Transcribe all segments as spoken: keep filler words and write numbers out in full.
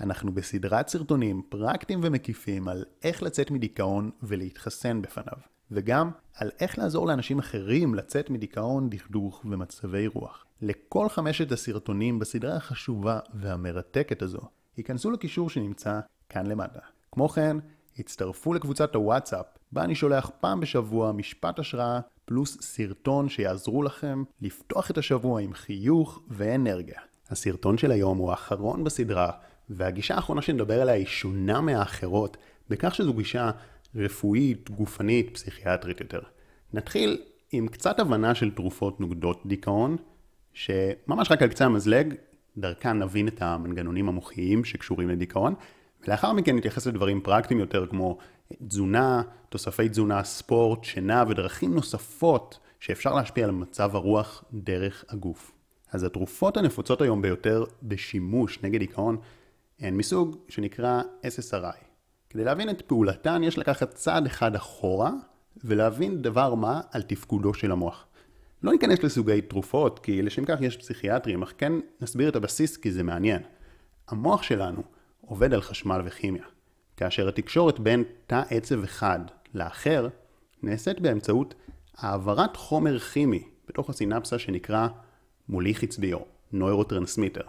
אנחנו בסדרת סרטונים פרקטיים ומקיפים על איך לצאת מדיכאון ולהתחסן בפניו, וגם על איך לעזור לאנשים אחרים לצאת מדיכאון, דכדוך ומצבי רוח. לכל חמשת הסרטונים בסדרה החשובה והמרתקת הזו, ייכנסו לקישור שנמצא כאן למטה. כמו כן, הצטרפו לקבוצת הוואטסאפ, בה אני שולח פעם בשבוע משפט השראה פלוס סרטון שיעזרו לכם לפתוח את השבוע עם חיוך ואנרגיה. הסרטון של היום הוא האחרון בסדרה, והגישה האחרונה שנדבר עליה היא שונה מהאחרות, בכך שזו גישה רפואית, גופנית, פסיכיאטרית יותר. נתחיל עם קצת הבנה של תרופות נוגדות דיכאון, שממש רק על קצה המזלג, דרכן נבין את המנגנונים המוחיים שקשורים לדיכאון, ולאחר מכן נתייחס לדברים פרקטיים יותר כמו תזונה, תוספי תזונה, ספורט, שינה ודרכים נוספות שאפשר להשפיע על מצב הרוח דרך הגוף. אז התרופות הנפוצות היום ביותר בשימוש נגד דיכאון הן מסוג שנקרא אס אס אר איי. כדי להבין את פעולתן יש לקחת צעד אחד אחורה ולהבין דבר מה על תפקודו של המוח. לא ניכנס לסוגי תרופות כי לשם כך יש פסיכיאטרים, אך כן נסביר את הבסיס כי זה מעניין. המוח שלנו עובד על חשמל וכימיה, כאשר התקשורת בין תא עצב אחד לאחר נעשית באמצעות העברת חומר כימי בתוך הסינפסה שנקרא מוליך עצבי או נוירוטרנסמיטר.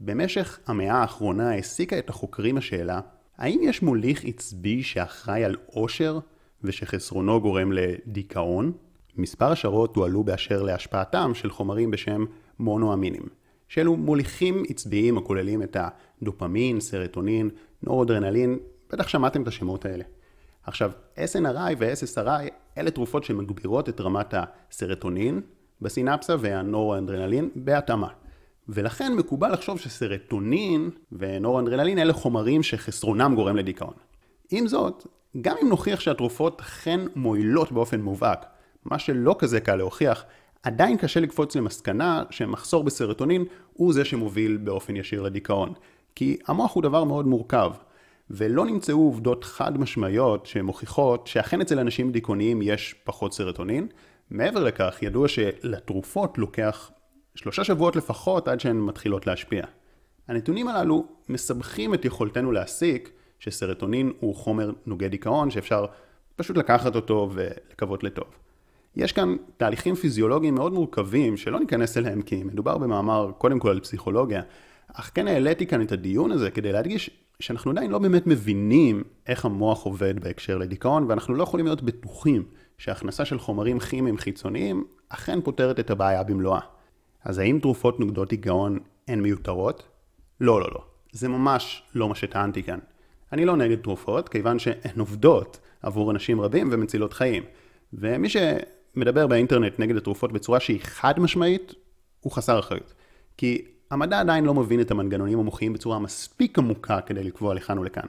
במשך המאה האחרונה העסיקה את החוקרים השאלה, האם יש מוליך עצבי שאחראי על עושר ושחסרונו גורם לדיכאון? מספר השערות הועלו באשר להשפעתם של חומרים בשם מונואמינים, שאלו מוליכים עצביים הכוללים את הדופמין, סרטונין, נורדרנלין, בטח שמעתם את השמות האלה. עכשיו, אס אן אר איי ו-אס אס אר איי אלה תרופות שמגבירות את רמת הסרטונין בסינפסה והנורדרנלין בהתאמה. ולכן מקובל לחשוב שסרטונין ונורדרנלין אלה חומרים שחסרונם גורם לדיכאון. עם זאת, גם אם נוכיח שהתרופות אכן מועילות באופן מובהק, מה שלא כזה קל להוכיח, עדיין קשה לקפוץ למסקנה שמחסור בסרטונין הוא זה שמוביל באופן ישיר לדיכאון. כי המוח הוא דבר מאוד מורכב, ולא נמצאו עובדות חד משמעיות שמוכיחות שאכן אצל אנשים דיכאוניים יש פחות סרטונין. מעבר לכך, ידוע שלתרופות לוקח שלושה שבועות לפחות עד שהן מתחילות להשפיע. הנתונים הללו מסבכים את יכולתנו להסיק שסרטונין הוא חומר נוגד דיכאון שאפשר פשוט לקחת אותו ולקוות לטוב. יש כאן תהליכים פיזיולוגיים מאוד מורכבים שלא ניכנס אליהם כי מדובר במאמר קודם כל על פסיכולוגיה, אך כן העליתי כאן את הדיון הזה כדי להדגיש שאנחנו עדיין לא באמת מבינים איך המוח עובד בהקשר לדיכאון, ואנחנו לא יכולים להיות בטוחים שההכנסה של חומרים כימיים חיצוניים אכן פותרת את הבעיה במלואה. אז האם תרופות נוגדות דיכאון הן מיותרות? לא, לא, לא. זה ממש לא מה שטענתי כאן. אני לא נגד תרופות, כיוון שהן עובדות עבור אנשים רבים ומצילות חיים. ומי שמדבר באינטרנט נגד התרופות בצורה שהיא חד משמעית, הוא חסר אחריות. כי המדע עדיין לא מבין את המנגנונים המוחיים בצורה מספיק עמוקה כדי לקבוע לכאן ולכאן.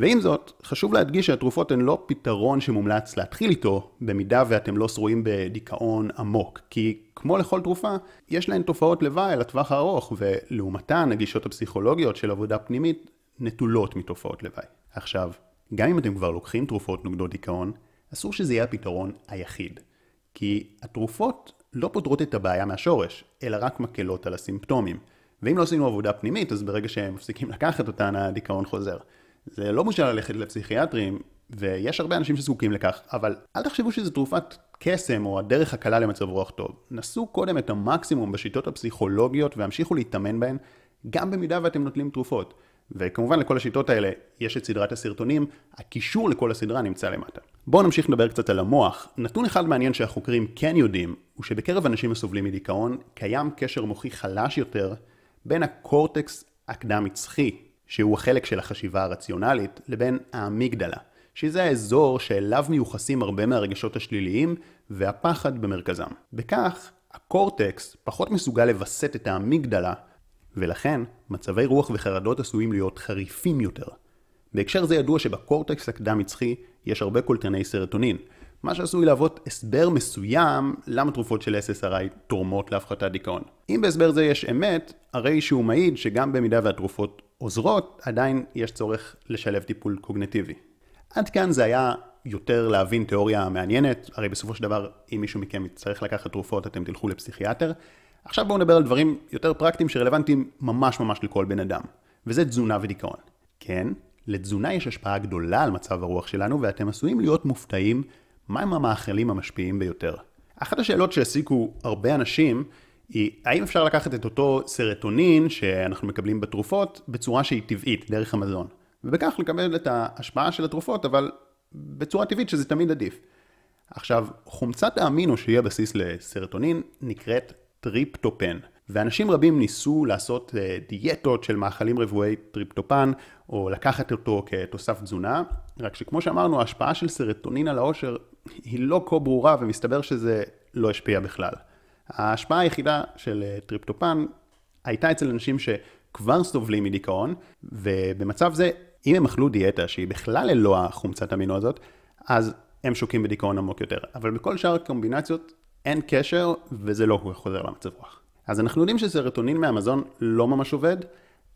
ועם זאת, חשוב להדגיש שהתרופות הן לא פתרון שמומלץ להתחיל איתו, במידה ואתם לא שרויים בדיכאון עמוק. כי כמו לכל תרופה, יש להן תופעות לוואי לטווח הארוך, ולעומתן, הגישות הפסיכולוגיות של עבודה פנימית נטולות מתופעות לוואי. עכשיו, גם אם אתם כבר לוקחים תרופות נוגדות דיכאון, אסור שזה יהיה הפתרון היחיד. כי התרופות לא פותרות את הבעיה מהשורש, אלא רק מקלות על הסימפטומים. ואם לא עשינו עבודה פנימית, אז ברגע שהם מפסיקים לקחת אותן, הדיכאון חוזר. זה לא מושל ללכת לפסיכיאטרים, ויש הרבה אנשים שזקוקים לכך, אבל אל תחשבו שזה תרופת קסם או הדרך הקלה למצב רוח טוב. נסו קודם את המקסימום בשיטות הפסיכולוגיות והמשיכו להתאמן בהן, גם במידה ואתם נוטלים תרופות. וכמובן לכל השיטות האלה יש את סדרת הסרטונים, הקישור לכל הסדרה נמצא למטה. בואו נמשיך לדבר קצת על המוח. נתון אחד מעניין שהחוקרים כן יודעים, הוא שבקרב אנשים הסובלים מדיכאון, קיים קשר מוחי חלש יותר בין הקורטקס הקדם-מצחי, שהוא החלק של החשיבה הרציונלית, לבין האמיגדלה, שזה האזור שאליו מיוחסים הרבה מהרגשות השליליים והפחד במרכזם. בכך, הקורטקס פחות מסוגל לבסט את האמיגדלה, ולכן מצבי רוח וחרדות עשויים להיות חריפים יותר. בהקשר זה ידוע שבקורטקס הקדם-מצחי יש הרבה קולטני סרטונין, מה שעשוי להוות הסבר מסוים למה תרופות של אס אס אר איי תורמות להפחתת דיכאון. אם בהסבר זה יש אמת, הרי שהוא מעיד שגם במידה והתרופות עוזרות, עדיין יש צורך לשלב טיפול קוגניטיבי. עד כאן זה היה יותר להבין תיאוריה מעניינת, הרי בסופו של דבר אם מישהו מכם יצטרך לקחת תרופות אתם תלכו לפסיכיאטר. עכשיו בואו נדבר על דברים יותר פרקטיים שרלוונטיים ממש ממש לכל בן אדם. וזה תזונה ודיכאון. כן, לתזונה יש השפעה גדולה על מצב הרוח שלנו, ואתם עשויים להיות מופתעים מהם המאכלים המשפיעים ביותר. אחת השאלות שהעסיקו הרבה אנשים היא, האם אפשר לקחת את אותו סרטונין שאנחנו מקבלים בתרופות בצורה שהיא טבעית, דרך המזון? ובכך לקבל את ההשפעה של התרופות, אבל בצורה טבעית שזה תמיד עדיף. עכשיו, חומצת האמינו שהיא הבסיס לסרטונין נקראת טריפטופן. ואנשים רבים ניסו לעשות דיאטות של מאכלים רבועי טריפטופן, או לקחת אותו כתוסף תזונה, רק שכמו שאמרנו, ההשפעה של סרטונין על העושר היא לא כה ברורה, ומסתבר שזה לא השפיע בכלל. ההשפעה היחידה של טריפטופן הייתה אצל אנשים שכבר סובלים מדיכאון, ובמצב זה, אם הם אכלו דיאטה שהיא בכלל לא החומצת אמינו הזאת, אז הם שוקים בדיכאון עמוק יותר. אבל בכל שאר הקומבינציות אין קשר, וזה לא חוזר למצב רוח. אז אנחנו יודעים שסרטונין מהמזון לא ממש עובד,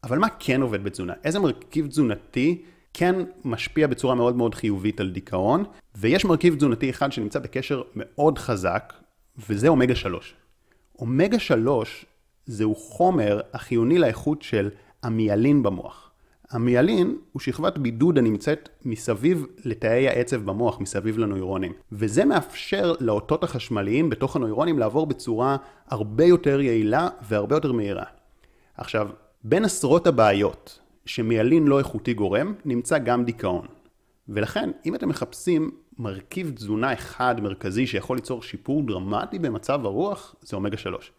אבל מה כן עובד בתזונה? איזה מרכיב תזונתי כן משפיע בצורה מאוד מאוד חיובית על דיכאון, ויש מרכיב תזונתי אחד שנמצא בקשר מאוד חזק, וזה אומגה שלוש. אומגה שלוש זהו חומר החיוני לאיכות של המיילין במוח. המיילין הוא שכבת בידוד הנמצאת מסביב לתאי העצב במוח, מסביב לנוירונים. וזה מאפשר לאותות החשמליים בתוך הנוירונים לעבור בצורה הרבה יותר יעילה והרבה יותר מהירה. עכשיו, בין עשרות הבעיות שמיילין לא איכותי גורם, נמצא גם דיכאון. ולכן, אם אתם מחפשים מרכיב תזונה אחד מרכזי שיכול ליצור שיפור דרמטי במצב הרוח, זה אומגה שלוש.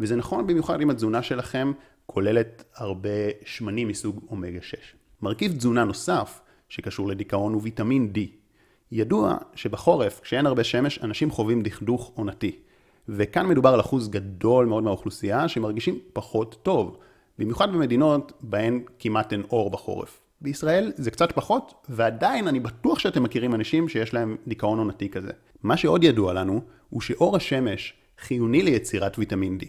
וזה נכון במיוחד אם התזונה שלכם כוללת הרבה שמנים מסוג אומגה שש. מרכיב תזונה נוסף שקשור לדיכאון הוא ויטמין D. ידוע שבחורף, כשאין הרבה שמש, אנשים חווים דכדוך עונתי. וכאן מדובר על אחוז גדול מאוד מהאוכלוסייה שמרגישים פחות טוב, במיוחד במדינות בהן כמעט אין אור בחורף. בישראל זה קצת פחות, ועדיין אני בטוח שאתם מכירים אנשים שיש להם דיכאון עונתי כזה. מה שעוד ידוע לנו הוא שאור השמש חיוני ליצירת ויטמין D.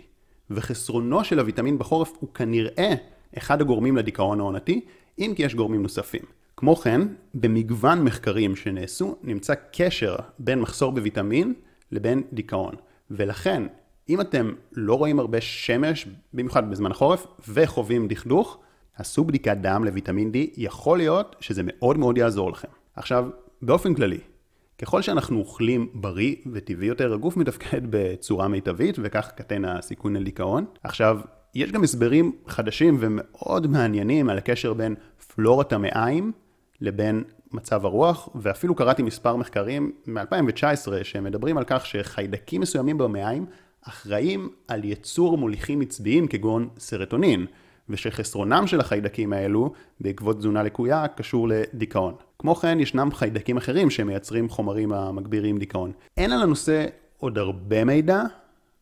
וחסרונו של הוויטמין בחורף הוא כנראה אחד הגורמים לדיכאון העונתי, אם כי יש גורמים נוספים. כמו כן, במגוון מחקרים שנעשו נמצא קשר בין מחסור בוויטמין לבין דיכאון. ולכן, אם אתם לא רואים הרבה שמש, במיוחד בזמן החורף, וחווים דכדוך, עשו בדיקת דם לויטמין D, יכול להיות שזה מאוד מאוד יעזור לכם. עכשיו, באופן כללי, ככל שאנחנו אוכלים בריא וטבעי יותר, הגוף מתפקד בצורה מיטבית, וכך קטן הסיכון לדיכאון. עכשיו, יש גם הסברים חדשים ומאוד מעניינים על הקשר בין פלורת המעיים לבין מצב הרוח, ואפילו קראתי מספר מחקרים מ-אלפיים תשע עשרה שמדברים על כך שחיידקים מסוימים במעיים אחראים על יצור מוליכים מצדיים כגון סרטונין, ושחסרונם של החיידקים האלו בעקבות תזונה לקויה קשור לדיכאון. כמו כן, ישנם חיידקים אחרים שמייצרים חומרים המגבירים דיכאון. אין על הנושא עוד הרבה מידע,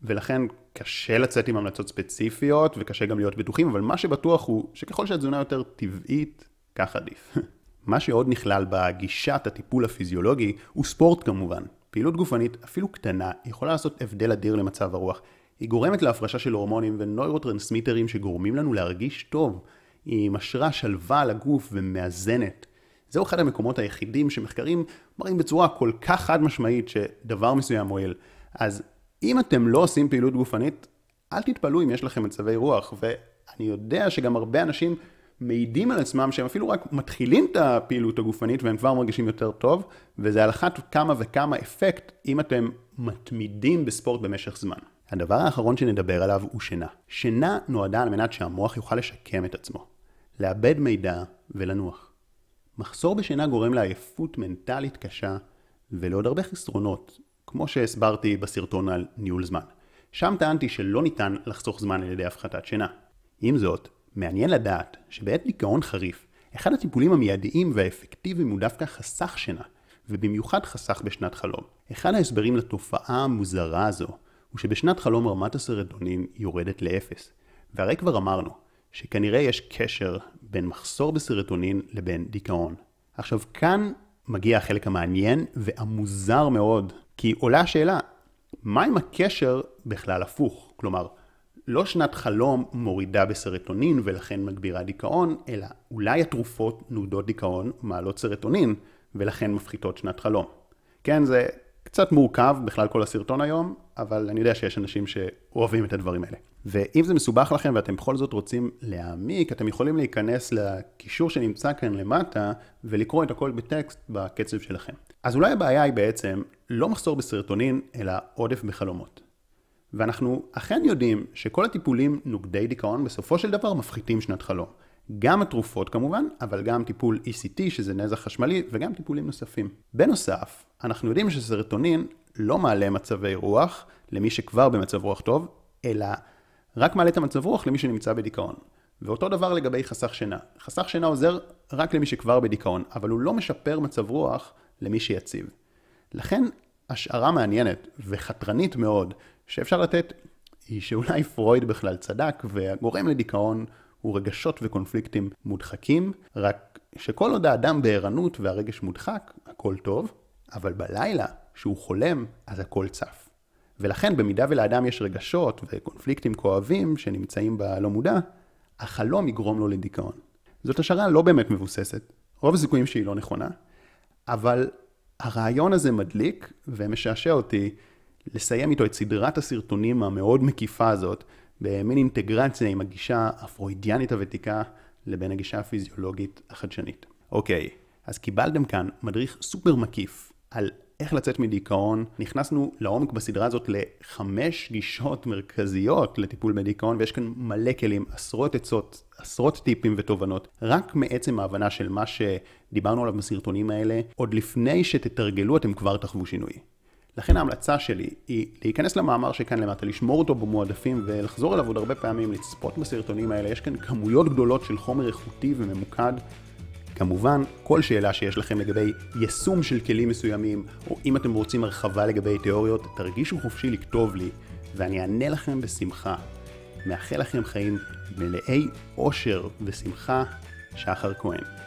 ולכן קשה לצאת עם המלצות ספציפיות וקשה גם להיות בטוחים, אבל מה שבטוח הוא שככל שהתזונה יותר טבעית, כך עדיף. מה שעוד נכלל בגישת הטיפול הפיזיולוגי הוא ספורט כמובן. פעילות גופנית, אפילו קטנה, יכולה לעשות הבדל אדיר למצב הרוח. היא גורמת להפרשה של הורמונים ונוירוטרנסמיטרים שגורמים לנו להרגיש טוב. היא משרה שלווה לגוף ומאזנת. זהו אחד המקומות היחידים שמחקרים מראים בצורה כל כך חד משמעית שדבר מסוים מועיל. אז אם אתם לא עושים פעילות גופנית, אל תתפלאו אם יש לכם מצבי רוח. ואני יודע שגם הרבה אנשים מעידים על עצמם שהם אפילו רק מתחילים את הפעילות הגופנית והם כבר מרגישים יותר טוב, וזה על אחת כמה וכמה אפקט אם אתם מתמידים בספורט במשך זמן. הדבר האחרון שנדבר עליו הוא שינה. שינה נועדה על מנת שהמוח יוכל לשקם את עצמו, לאבד מידע ולנוח. מחסור בשינה גורם לעייפות מנטלית קשה ולעוד הרבה חסרונות, כמו שהסברתי בסרטון על ניהול זמן. שם טענתי שלא ניתן לחסוך זמן על ידי הפחתת שינה. עם זאת, מעניין לדעת שבעת דיכאון חריף, אחד הטיפולים המיידיים והאפקטיביים הוא דווקא חסך שינה, ובמיוחד חסך בשנת חלום. אחד ההסברים לתופעה המוזרה הזו, הוא שבשנת חלום רמת הסרטונין יורדת לאפס. והרי כבר אמרנו שכנראה יש קשר בין מחסור בסרטונין לבין דיכאון. עכשיו כאן מגיע החלק המעניין והמוזר מאוד, כי עולה השאלה, מה עם הקשר בכלל הפוך? כלומר, לא שנת חלום מורידה בסרטונין ולכן מגבירה דיכאון, אלא אולי התרופות נוגדות דיכאון מעלות סרטונין ולכן מפחיתות שנת חלום. כן, זה קצת מורכב בכלל כל הסרטון היום, אבל אני יודע שיש אנשים שאוהבים את הדברים האלה. ואם זה מסובך לכם ואתם בכל זאת רוצים להעמיק, אתם יכולים להיכנס לקישור שנמצא כאן למטה ולקרוא את הכל בטקסט בקצב שלכם. אז אולי הבעיה היא בעצם לא מחסור בסרטונים, אלא עודף בחלומות. ואנחנו אכן יודעים שכל הטיפולים נוגדי דיכאון בסופו של דבר מפחיתים שנת חלום. גם התרופות כמובן, אבל גם טיפול E C T שזה נזק חשמלי וגם טיפולים נוספים. בנוסף, אנחנו יודעים שסרטונין לא מעלה מצבי רוח למי שכבר במצב רוח טוב, אלא רק מעלה את המצב רוח למי שנמצא בדיכאון. ואותו דבר לגבי חסך שינה. חסך שינה עוזר רק למי שכבר בדיכאון, אבל הוא לא משפר מצב רוח למי שיציב. לכן השערה מעניינת וחתרנית מאוד שאפשר לתת היא שאולי פרויד בכלל צדק והגורם לדיכאון הוא רגשות וקונפליקטים מודחקים, רק שכל עוד האדם בערנות והרגש מודחק, הכל טוב, אבל בלילה שהוא חולם, אז הכל צף. ולכן במידה ולאדם יש רגשות וקונפליקטים כואבים שנמצאים בלא מודע, החלום יגרום לו לדיכאון. זאת השערה לא באמת מבוססת, רוב הסיכויים שהיא לא נכונה, אבל הרעיון הזה מדליק ומשעשע אותי לסיים איתו את סדרת הסרטונים המאוד מקיפה הזאת, במין אינטגרציה עם הגישה הפרוידיאנית הוותיקה לבין הגישה הפיזיולוגית החדשנית. אוקיי, אז קיבלתם כאן מדריך סופר מקיף על איך לצאת מדיכאון. נכנסנו לעומק בסדרה הזאת לחמש גישות מרכזיות לטיפול בדיכאון, ויש כאן מלא כלים, עשרות עצות, עשרות טיפים ותובנות, רק מעצם ההבנה של מה שדיברנו עליו בסרטונים האלה, עוד לפני שתתרגלו אתם כבר תחוו שינוי. לכן ההמלצה שלי היא להיכנס למאמר שכאן למטה, לשמור אותו במועדפים ולחזור אליו עוד הרבה פעמים, לצפות בסרטונים האלה. יש כאן כמויות גדולות של חומר איכותי וממוקד. כמובן, כל שאלה שיש לכם לגבי יישום של כלים מסוימים, או אם אתם רוצים הרחבה לגבי תיאוריות, תרגישו חופשי לכתוב לי, ואני אענה לכם בשמחה. מאחל לכם חיים מלאי אושר ושמחה, שחר כהן.